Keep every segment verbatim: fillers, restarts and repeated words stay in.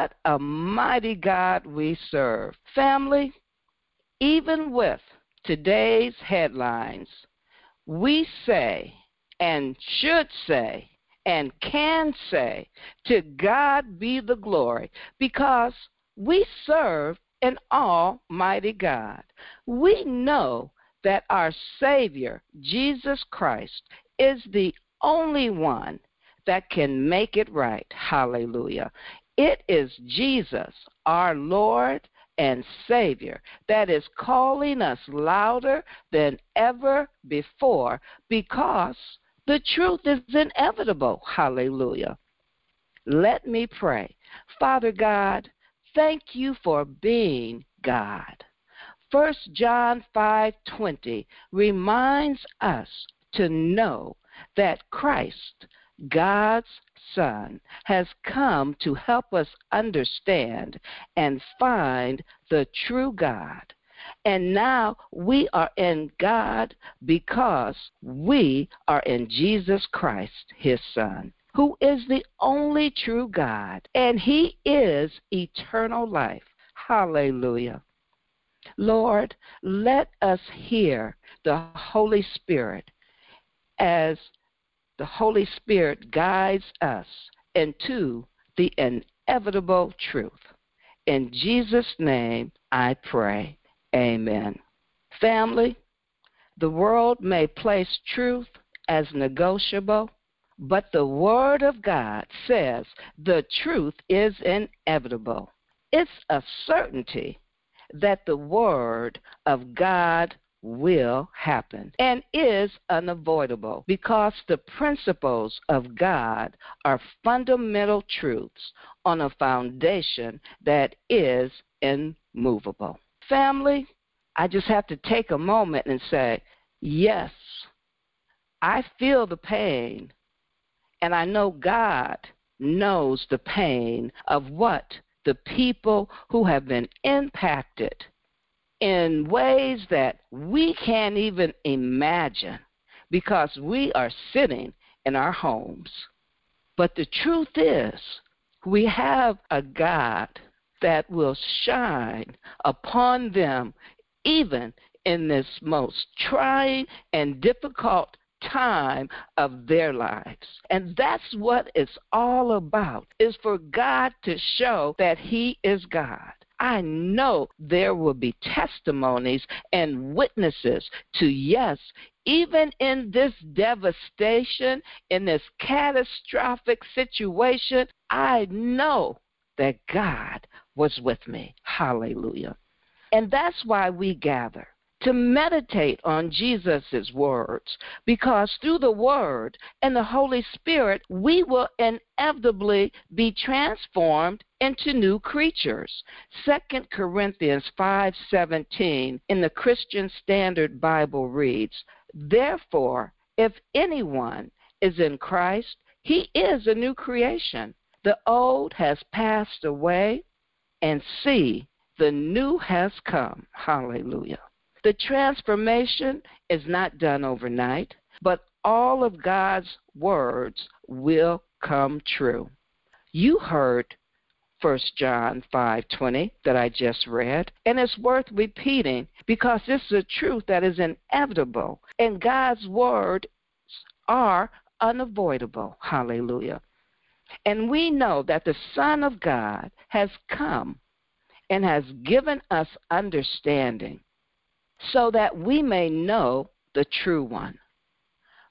What a mighty God we serve. Family, even with today's headlines, we say and should say and can say, to God be the glory, because we serve an almighty God. We know that our Savior, Jesus Christ, is the only one that can make it right. Hallelujah. It is Jesus, our Lord and Savior, that is calling us louder than ever before, because the truth is inevitable. Hallelujah. Let me pray. Father God, thank you for being God. First John five twenty reminds us to know that Christ, God's Son, has come to help us understand and find the true God. And now we are in God because we are in Jesus Christ, his Son, who is the only true God, and he is eternal life. Hallelujah. Lord, let us hear the Holy Spirit as the Holy Spirit guides us into the inevitable truth. In Jesus' name I pray. Amen. Family, the world may place truth as negotiable, but the Word of God says the truth is inevitable. It's a certainty that the Word of God will happen and is unavoidable, because the principles of God are fundamental truths on a foundation that is immovable. Family, I just have to take a moment and say, yes, I feel the pain, and I know God knows the pain of what the people who have been impacted in ways that we can't even imagine, because we are sitting in our homes. But the truth is, we have a God that will shine upon them even in this most trying and difficult time of their lives. And that's what it's all about, is for God to show that he is God. I know there will be testimonies and witnesses to, yes, even in this devastation, in this catastrophic situation, I know that God was with me. Hallelujah. And that's why we gather, to meditate on Jesus' words, because through the Word and the Holy Spirit, we will inevitably be transformed into new creatures. Second Corinthians five seventeen in the Christian Standard Bible reads, "Therefore, if anyone is in Christ, he is a new creation. The old has passed away, and see, the new has come." Hallelujah. The transformation is not done overnight, but all of God's words will come true. You heard First John five twenty that I just read, and it's worth repeating, because this is a truth that is inevitable, and God's words are unavoidable. Hallelujah. And we know that the Son of God has come and has given us understanding, so that we may know the true one.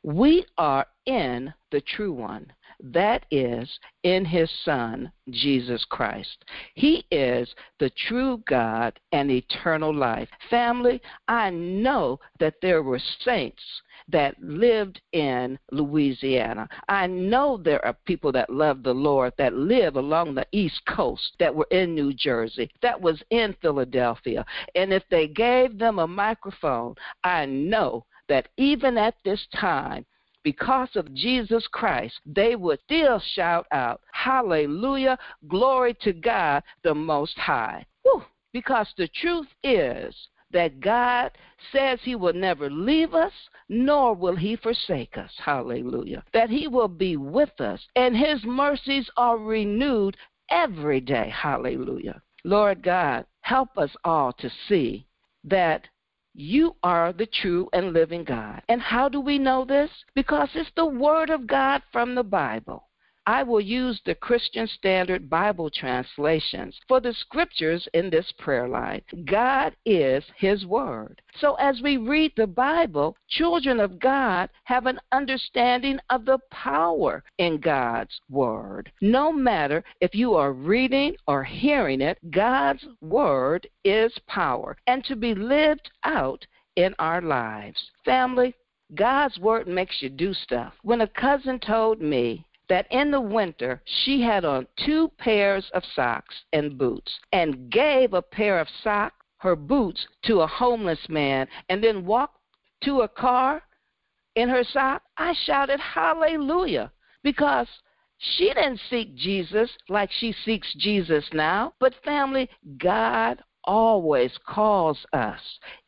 We are in the true one, that is, in his Son, Jesus Christ. He is the true God and eternal life. Family, I know that there were saints that lived in Louisiana. I know there are people that love the Lord that live along the East Coast, that were in New Jersey, that was in Philadelphia. And if they gave them a microphone, I know that even at this time, because of Jesus Christ, they would still shout out, "Hallelujah, glory to God, the Most High." Whew. Because the truth is that God says he will never leave us, nor will he forsake us. Hallelujah. That he will be with us, and his mercies are renewed every day. Hallelujah. Lord God, help us all to see that you are the true and living God. And how do we know this? Because it's the Word of God from the Bible. I will use the Christian Standard Bible translations for the scriptures in this prayer line. God is His Word. So as we read the Bible, children of God have an understanding of the power in God's Word. No matter if you are reading or hearing it, God's Word is power and to be lived out in our lives. Family, God's Word makes you do stuff. When a cousin told me that in the winter she had on two pairs of socks and boots and gave a pair of socks, her boots, to a homeless man and then walked to a car in her sock, I shouted hallelujah, because she didn't seek Jesus like she seeks Jesus now. But family, God always calls us,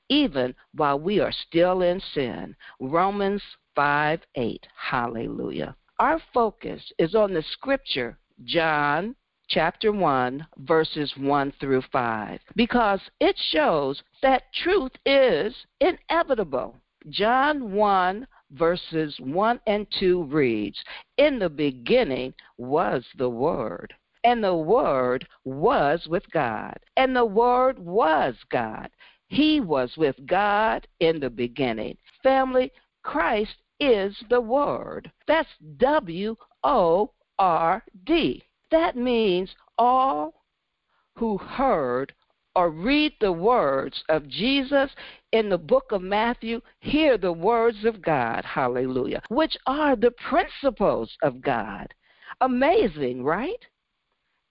even while we are still in sin. Romans five eight, hallelujah. Our focus is on the scripture, John chapter one, verses one through five, because it shows that truth is inevitable. John one, verses one and two reads, "In the beginning was the Word, and the Word was with God, and the Word was God. He was with God in the beginning." Family, Christ is the Word. That's W O R D. That means all who heard or read the words of Jesus in the book of Matthew hear the words of God, hallelujah, which are the principles of God. Amazing, right?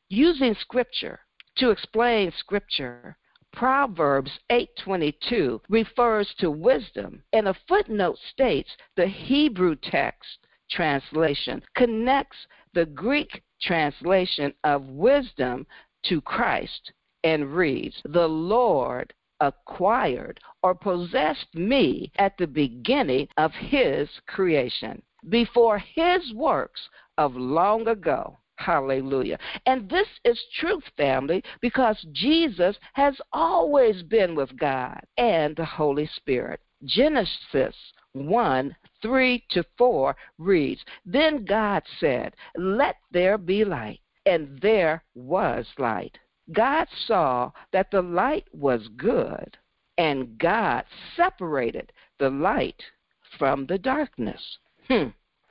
Using scripture to explain scripture, Proverbs eight twenty-two refers to wisdom, and a footnote states the Hebrew text translation connects the Greek translation of wisdom to Christ and reads, "The Lord acquired or possessed me at the beginning of His creation, before His works of long ago." Hallelujah. And this is truth, family, because Jesus has always been with God and the Holy Spirit. Genesis one, three to four reads, "Then God said, let there be light, and there was light. God saw that the light was good, and God separated the light from the darkness." Hmm.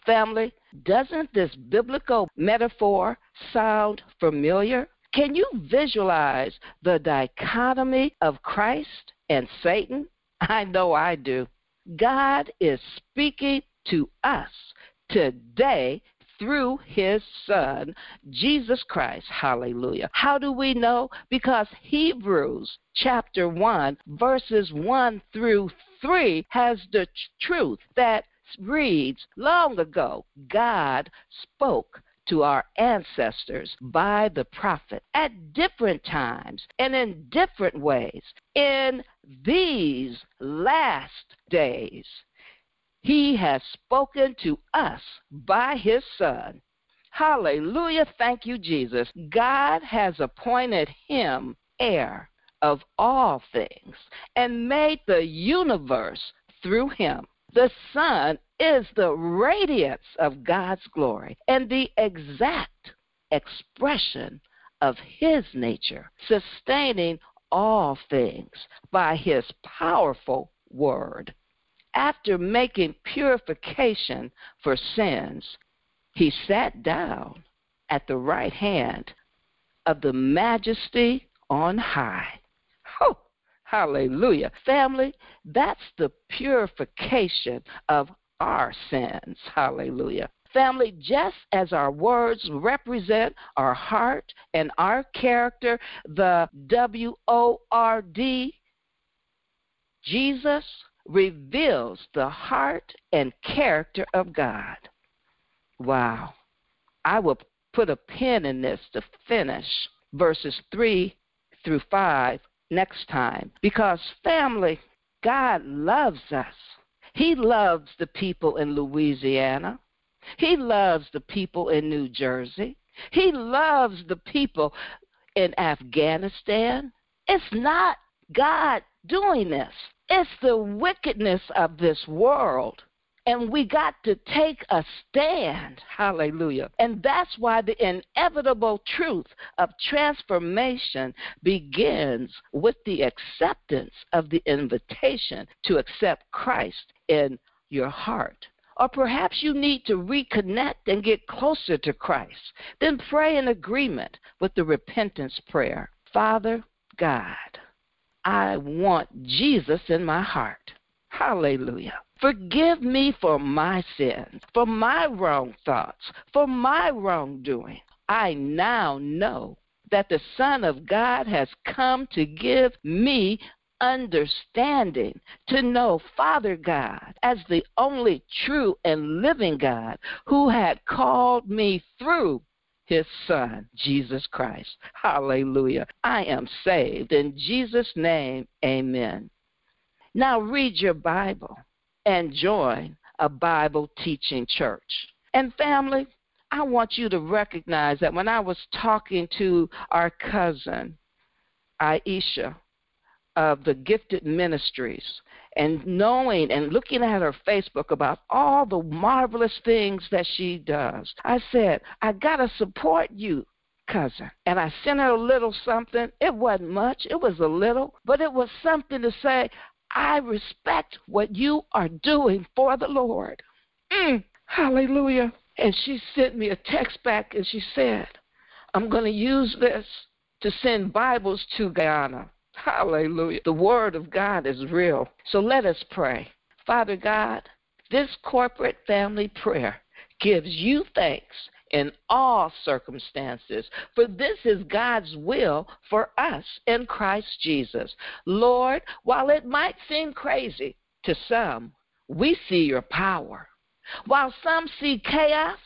Family, doesn't this biblical metaphor sound familiar? Can you visualize the dichotomy of Christ and Satan? I know I do. God is speaking to us today through His Son, Jesus Christ. Hallelujah. How do we know? Because Hebrews chapter one, verses one through three has the tr- truth that reads, "Long ago, God spoke to our ancestors by the prophet at different times and in different ways. In these last days, He has spoken to us by His Son." Hallelujah. Thank you, Jesus. God has appointed Him heir of all things and made the universe through Him. The Son is the radiance of God's glory and the exact expression of His nature, sustaining all things by His powerful word. After making purification for sins, He sat down at the right hand of the Majesty on high. Oh, hallelujah. Family, that's the purification of our sins. Hallelujah. Family, just as our words represent our heart and our character, the W O R D, Jesus reveals the heart and character of God. Wow. I will put a pin in this to finish verses three through five. Next time, because family, God loves us. He loves the people in Louisiana. He loves the people in New Jersey. He loves the people in Afghanistan. It's not God doing this. It's the wickedness of this world. And we got to take a stand, hallelujah. And that's why the inevitable truth of transformation begins with the acceptance of the invitation to accept Christ in your heart. Or perhaps you need to reconnect and get closer to Christ. Then pray in agreement with the repentance prayer. Father God, I want Jesus in my heart. Hallelujah. Forgive me for my sins, for my wrong thoughts, for my wrongdoing. I now know that the Son of God has come to give me understanding to know Father God as the only true and living God who had called me through his Son, Jesus Christ. Hallelujah. I am saved. In Jesus' name, amen. Now read your Bible and join a Bible teaching church. And family, I want you to recognize that when I was talking to our cousin, Aisha, of the Gifted Ministries, and knowing and looking at her Facebook about all the marvelous things that she does, I said, I got to support you, cousin. And I sent her a little something. It wasn't much. It was a little. But it was something to say, I respect what you are doing for the Lord. Mm, hallelujah. And she sent me a text back, and she said, I'm going to use this to send Bibles to Guyana. Hallelujah. The word of God is real. So let us pray. Father God, this corporate family prayer gives you thanks in all circumstances, for this is God's will for us in Christ Jesus. Lord, while it might seem crazy to some, we see your power. While some see chaos,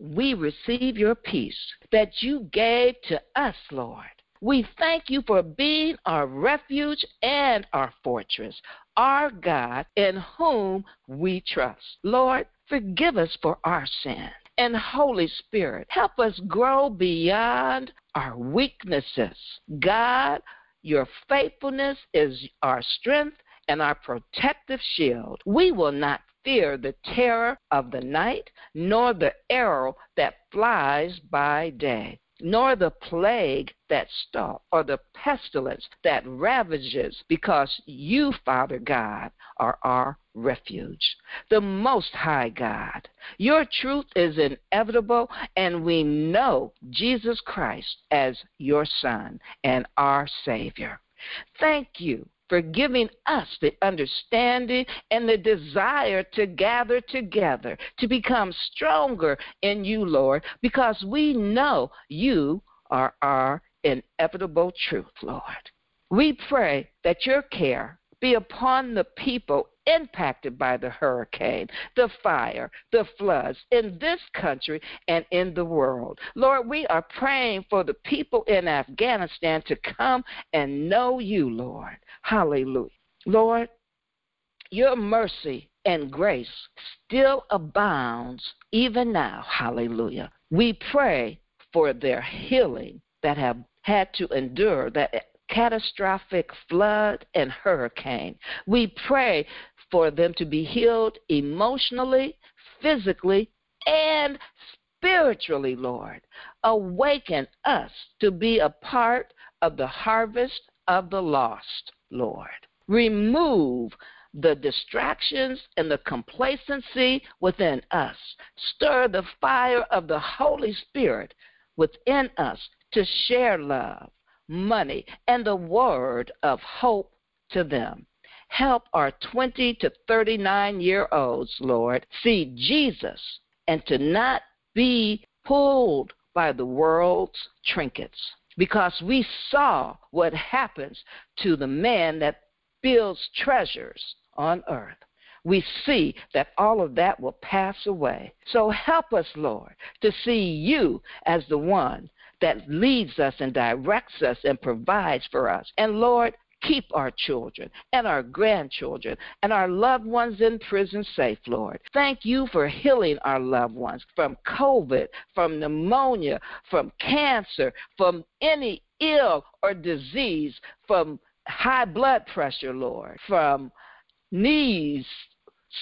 we receive your peace that you gave to us, Lord. We thank you for being our refuge and our fortress, our God in whom we trust. Lord, forgive us for our sin. And Holy Spirit, help us grow beyond our weaknesses. God, your faithfulness is our strength and our protective shield. We will not fear the terror of the night, nor the arrow that flies by day, nor the plague that stalks, or the pestilence that ravages, because you, Father God, are our refuge. The Most High God, your truth is inevitable, and we know Jesus Christ as your Son and our Savior. Thank you for giving us the understanding and the desire to gather together, to become stronger in you, Lord, because we know you are our inevitable truth, Lord. We pray that your care be upon the people impacted by the hurricane, the fire, the floods in this country and in the world. Lord, we are praying for the people in Afghanistan to come and know you, Lord. Hallelujah. Lord, your mercy and grace still abounds even now. Hallelujah. We pray for their healing that have had to endure that catastrophic flood and hurricane. We pray for them to be healed emotionally, physically, and spiritually, Lord. Awaken us to be a part of the harvest of the lost, Lord. Remove the distractions and the complacency within us. Stir the fire of the Holy Spirit within us to share love, money, and the word of hope to them. Help our twenty to thirty-nine-year-olds, Lord, see Jesus and to not be pulled by the world's trinkets, because we saw what happens to the man that builds treasures on earth. We see that all of that will pass away. So help us, Lord, to see you as the one that leads us and directs us and provides for us. And Lord, Keep our children and our grandchildren and our loved ones in prison safe, Lord. Thank you for healing our loved ones from COVID, from pneumonia, from cancer, from any ill or disease, from high blood pressure, Lord, from knees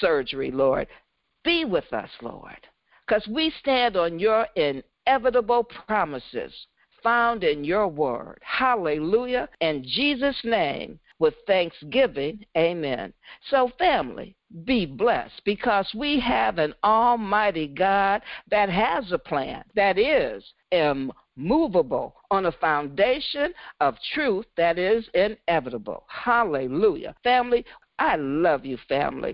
surgery, Lord. Be with us, Lord, because we stand on your inevitable promises found in your word. Hallelujah. In Jesus' name, with thanksgiving, amen. So, family, be blessed, because we have an almighty God that has a plan that is immovable on a foundation of truth that is inevitable. Hallelujah. Family, I love you, family.